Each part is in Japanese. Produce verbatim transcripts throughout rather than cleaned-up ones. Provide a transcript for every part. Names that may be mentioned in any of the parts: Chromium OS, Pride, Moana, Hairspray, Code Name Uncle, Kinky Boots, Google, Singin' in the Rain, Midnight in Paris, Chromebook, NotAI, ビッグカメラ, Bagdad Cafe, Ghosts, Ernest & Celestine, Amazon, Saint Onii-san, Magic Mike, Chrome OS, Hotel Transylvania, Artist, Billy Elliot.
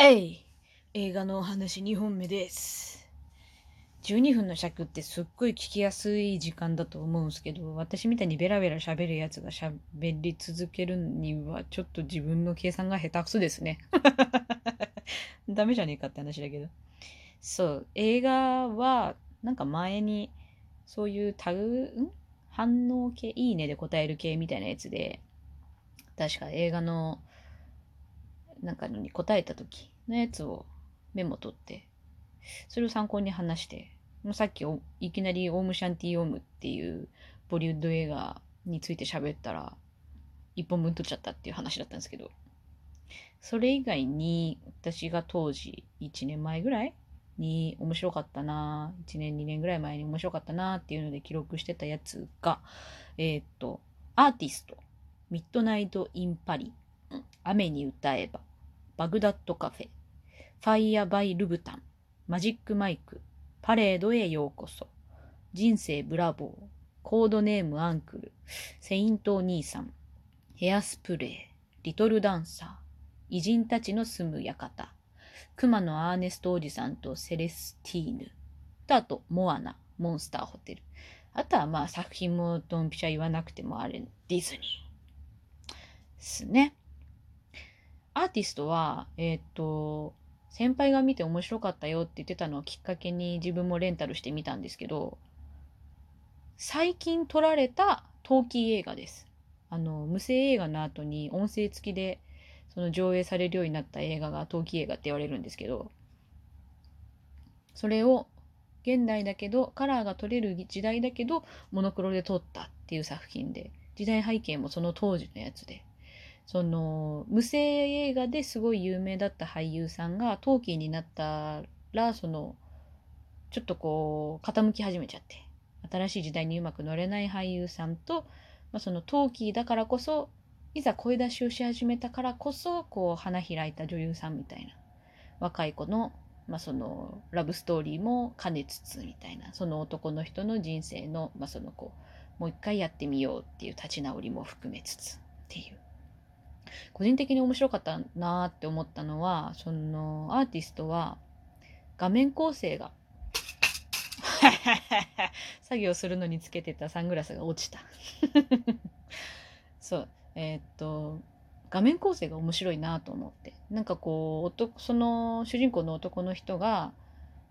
えい、映画のお話にほんめです。じゅうにふんの尺ってすっごい聞きやすい時間だと思うんすけど、私みたいにベラベラ喋るやつが喋り続けるにはちょっと自分の計算が下手くそですね。ダメじゃねえかって話だけど、そう、映画はなんか前にそういうタグん反応系、いいねで答える系みたいなやつで、確か映画のなんかのに答えた時のやつをメモ取って、それを参考に話して、もうさっきおいきなりオームシャンティオームっていうボリウッド映画について喋ったらいっぽんぶん取っちゃったっていう話だったんですけど、それ以外に私が当時いちねんまえぐらいに面白かったな、いちねんにねんぐらい前に面白かったなっていうので記録してたやつが、えー、っとアーティストミッドナイトインパリ、雨に歌えば、バグダッドカフェ、ファイアバイルブタン、マジックマイク、パレードへようこそ、人生ブラボー、コードネームアンクル、セイントお兄さん、ヘアスプレー、リトルダンサー、偉人たちの住む館、熊のアーネストおじさんとセレスティーヌ、あとモアナ、モンスターホテル、あとはまあ作品もドンピシャ言わなくてもあれディズニーですね。アーティストは、えー、っと先輩が見て面白かったよって言ってたのをきっかけに自分もレンタルしてみたんですけど、最近撮られたトーキー映画です。あの無声映画の後に音声付きでその上映されるようになった映画がトーキー映画って言われるんですけど、それを現代だけどカラーが撮れる時代だけどモノクロで撮ったっていう作品で、時代背景もその当時のやつで、その無声映画ですごい有名だった俳優さんがトーキーになったら、そのちょっとこう傾き始めちゃって、新しい時代にうまく乗れない俳優さんと、まあ、そのトーキーだからこそ、いざ声出しをし始めたからこそこう花開いた女優さんみたいな若い子の、まあ、そのラブストーリーも兼ねつつみたいな、その男の人の人生の、まあ、そのこうもう一回やってみようっていう立ち直りも含めつつっていう。個人的に面白かったなって思ったのは、そのアーティストは画面構成が作業するのにつけてたサングラスが落ちた。そう、えー、っと画面構成が面白いなと思って、なんかこうその主人公の男の人が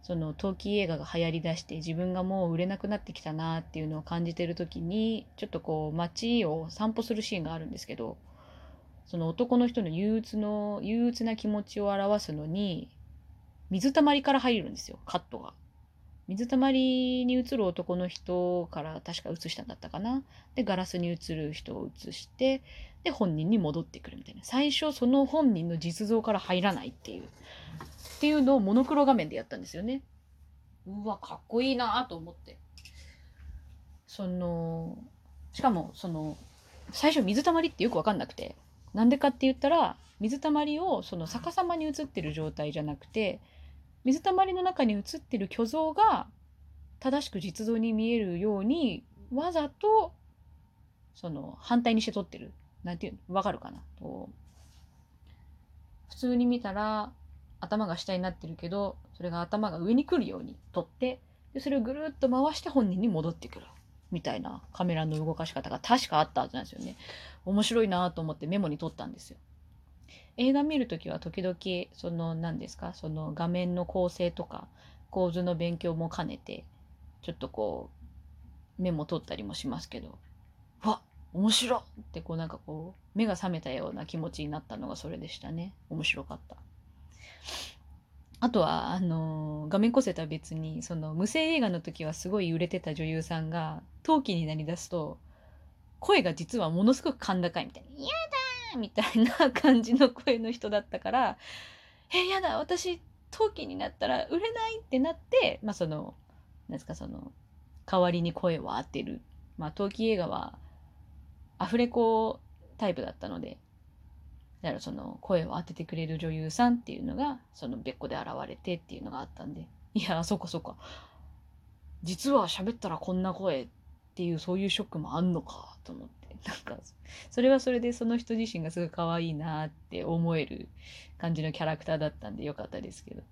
そのトーキー映画が流行りだして、自分がもう売れなくなってきたなっていうのを感じてる時に、ちょっとこう街を散歩するシーンがあるんですけど、その男の人の憂鬱の憂鬱な気持ちを表すのに水たまりから入るんですよ、カットが。水たまりに映る男の人から確か映したんだったかな。でガラスに映る人を映して、で本人に戻ってくるみたいな。最初その本人の実像から入らないっていうっていうのをモノクロ画面でやったんですよね。うわ、かっこいいなと思って、そのしかもその最初水たまりってよく分かんなくて、なんでかって言ったら、水たまりをその逆さまに映ってる状態じゃなくて、水たまりの中に映ってる虚像が正しく実像に見えるようにわざとその反対にして撮ってる。なんていうの、わかるかな。こう普通に見たら頭が下になってるけど、それが頭が上に来るように撮って、でそれをぐるっと回して本人に戻ってくる。みたいなカメラの動かし方が確かあったはずなんですよね。面白いなと思ってメモに取ったんですよ。映画見るときは時々その何ですか、その画面の構成とか構図の勉強も兼ねてちょっとこうメモ取ったりもしますけど、わっ面白いってこうなんかこう目が覚めたような気持ちになったのがそれでしたね。面白かった。あとはあのー、画面構成とは別に、その無声映画の時はすごい売れてた女優さんがトーキーになりだすと、声が実はものすごく甲高いみたいな、やだーみたいな感じの声の人だったから、えやだ私トーキーになったら売れないってなって、まあそのなんですか、その代わりに声を当てる、まあトーキー映画はアフレコタイプだったので。だからその声を当ててくれる女優さんっていうのがその別個で現れてっていうのがあったんで、いやそっかそっか、実は喋ったらこんな声っていうそういうショックもあんのかと思って、なんかそれはそれでその人自身がすごい可愛いなって思える感じのキャラクターだったんでよかったですけど、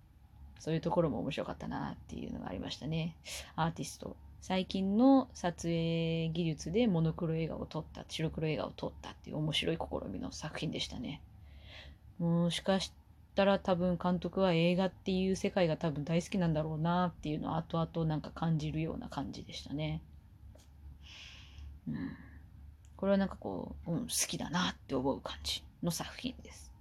そういうところも面白かったなっていうのがありましたね。アーティスト、最近の撮影技術でモノクロ映画を撮った、白黒映画を撮ったっていう面白い試みの作品でしたね。もしかしたら多分監督は映画っていう世界が多分大好きなんだろうなっていうのを後々なんか感じるような感じでしたね。うん、これはなんかこう、うん、好きだなって思う感じの作品です。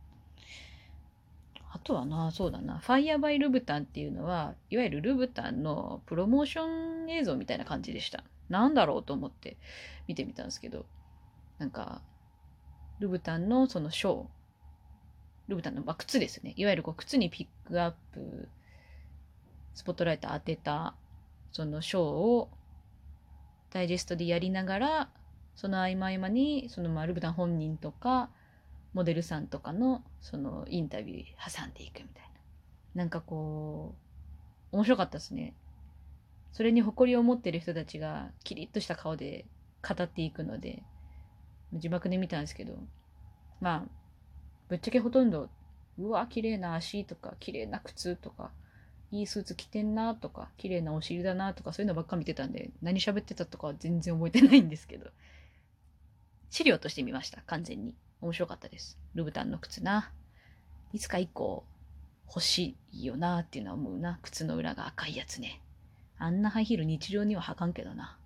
あとはな、そうだな、ファイヤーバイルブタンっていうのは、いわゆるルブタンのプロモーション映像みたいな感じでした。なんだろうと思って見てみたんですけど、なんか、ルブタンのそのショー、ルブタンの、まあ、靴ですね。いわゆるこう靴にピックアップ、スポットライト当てた、そのショーをダイジェストでやりながら、その合間合間に、そのまあルブタン本人とか、モデルさんとかのそのインタビュー挟んでいくみたいな、なんかこう面白かったですね。それに誇りを持ってる人たちがキリッとした顔で語っていくので、字幕で見たんですけど、まあぶっちゃけほとんど、うわ綺麗な足とか綺麗な靴とかいいスーツ着てんなとか綺麗なお尻だなとか、そういうのばっか見てたんで、何喋ってたとかは全然覚えてないんですけど、資料として見ました。完全に面白かったです。ルブタンの靴な。いつか一個欲しいよなっていうのは思うな。靴の裏が赤いやつね。あんなハイヒール日常には履かんけどな。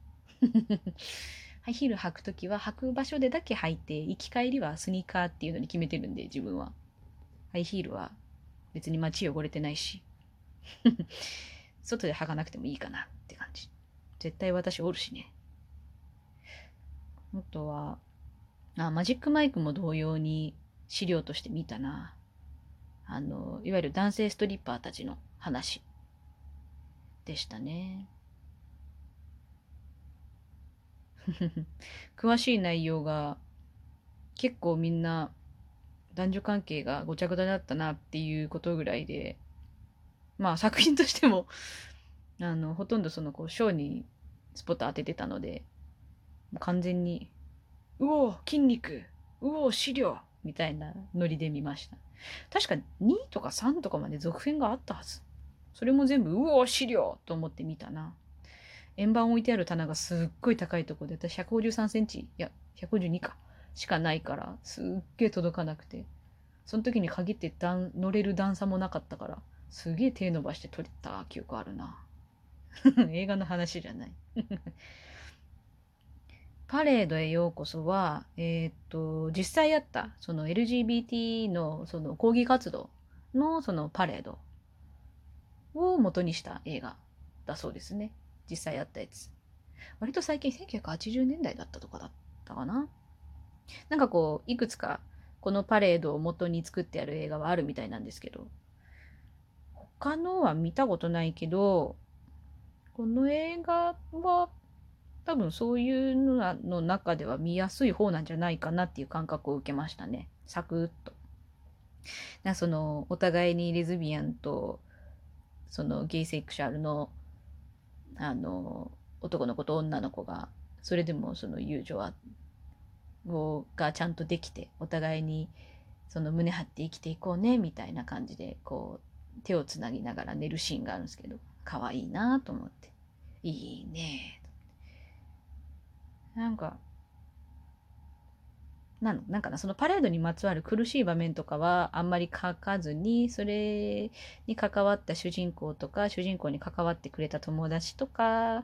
ハイヒール履くときは履く場所でだけ履いて、行き帰りはスニーカーっていうのに決めてるんで、自分は。ハイヒールは別に街汚れてないし。外で履かなくてもいいかなって感じ。絶対私おるしね。あとは、あ、マジックマイクも同様に資料として見たな。あの、いわゆる男性ストリッパーたちの話でしたね。詳しい内容が結構みんな男女関係がごちゃごちゃだったなっていうことぐらいで、まあ作品としてもあのほとんどそのこうショーにスポット当ててたので、完全にうおー筋肉、うおー資料みたいなノリで見ました。確かにとかさんとかまで続編があったはず。それも全部うおー資料と思って見たな。円盤置いてある棚がすっごい高いところで、私ひゃくごじゅうさんセンチ、いやひゃくごじゅうにかしかないから、すっげえ届かなくて、その時に限って段乗れる段差もなかったから、すげえ手伸ばして撮れた記憶あるな。映画の話じゃない。パレードへようこそは、えー、っと、実際あった、その エルジービーティー のその抗議活動のそのパレードを元にした映画だそうですね。実際あったやつ。割と最近せんきゅうひゃくはちじゅうねんだいだったとかだったかな。なんかこう、いくつかこのパレードを元に作ってある映画はあるみたいなんですけど、他のは見たことないけど、この映画は、多分そういうのの中では見やすい方なんじゃないかなっていう感覚を受けましたね。サクッと。なそのお互いにレズビアンとそのゲイセクシャルのあの男の子と女の子が、それでもその友情はをがちゃんとできて、お互いにその胸張って生きていこうねみたいな感じでこう手をつなぎながら寝るシーンがあるんですけど、可愛いなと思って、いいね。なんか、なん、なんかな、そのパレードにまつわる苦しい場面とかはあんまり書かずに、それに関わった主人公とか、主人公に関わってくれた友達とか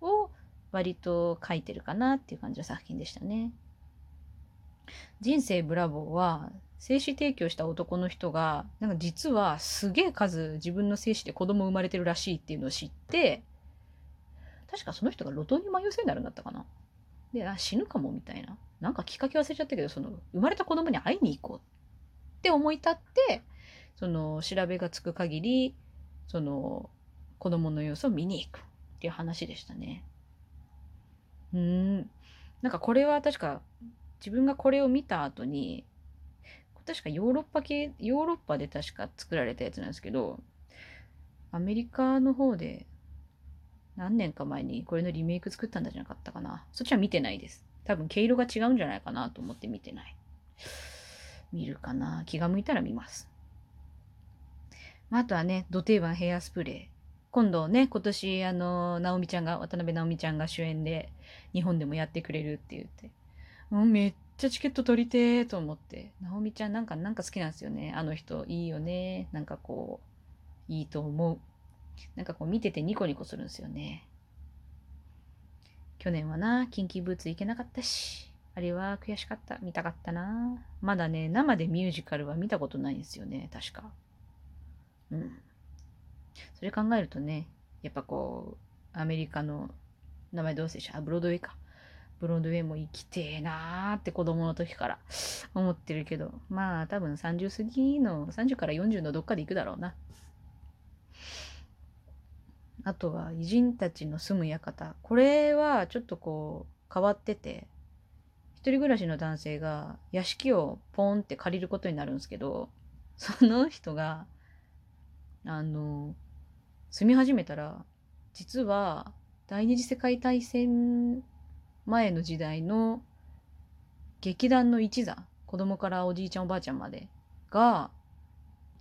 を割と書いてるかなっていう感じの作品でしたね。人生ブラボーは、精子提供した男の人が、なんか実はすげえ数自分の精子で子供生まれてるらしいっていうのを知って、確かその人が路頭に迷うせいになるんだったかな。で、あ、死ぬかもみたいな。なんかきっかけ忘れちゃったけど、その、生まれた子供に会いに行こうって思い立って、その、調べがつく限り、その、子供の様子を見に行くっていう話でしたね。うーん。なんかこれは確か、自分がこれを見た後に、確かヨーロッパ系、ヨーロッパで確か作られたやつなんですけど、アメリカの方で、何年か前にこれのリメイク作ったんじゃなかったかな。そっちは見てないです。多分毛色が違うんじゃないかなと思って見てない。見るかな、気が向いたら見ます。あとはね、ド定番ヘアスプレー、今度ね、今年あの直美ちゃんが渡辺直美ちゃんが主演で日本でもやってくれるって言って、もうめっちゃチケット取りてーと思って。直美ちゃんなんかなんか好きなんですよね、あの人いいよね、なんかこういいと思う、なんかこう見ててニコニコするんですよね。去年はな、キンキーブーツ行けなかったし、あれは悔しかった、見たかったな。まだね、生でミュージカルは見たことないんですよね、確か。うん。それ考えるとね、やっぱこうアメリカの名前どうせでしょ、あ、ブロードウェイか、ブロードウェイも生きてえなーって子供の時から思ってるけど、まあ多分さんじゅう過ぎのさんじゅうからよんじゅうのどっかで行くだろうな。あとは偉人たちの住む館、これはちょっとこう変わってて、一人暮らしの男性が屋敷をポンって借りることになるんですけど、その人があの住み始めたら、実は第二次世界大戦前の時代の劇団の一座、子供からおじいちゃんおばあちゃんまでが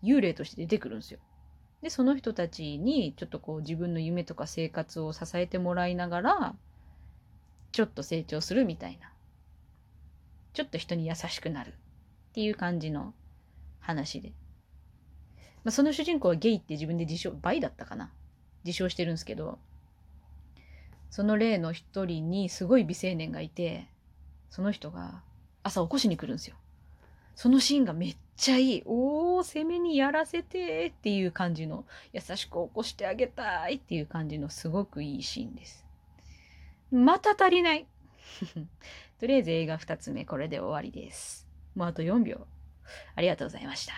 幽霊として出てくるんですよ。でその人たちにちょっとこう自分の夢とか生活を支えてもらいながらちょっと成長するみたいな、ちょっと人に優しくなるっていう感じの話で、まあ、その主人公はゲイって自分で自称、バイだったかな、自称してるんですけど、その例の一人にすごい美青年がいて、その人が朝起こしに来るんですよ。そのシーンがめっちゃいい、おー攻めにやらせてっていう感じの、優しく起こしてあげたいっていう感じのすごくいいシーンです。また足りないとりあえず映画ふたつめこれで終わりです。もうあとよんびょう。ありがとうございました。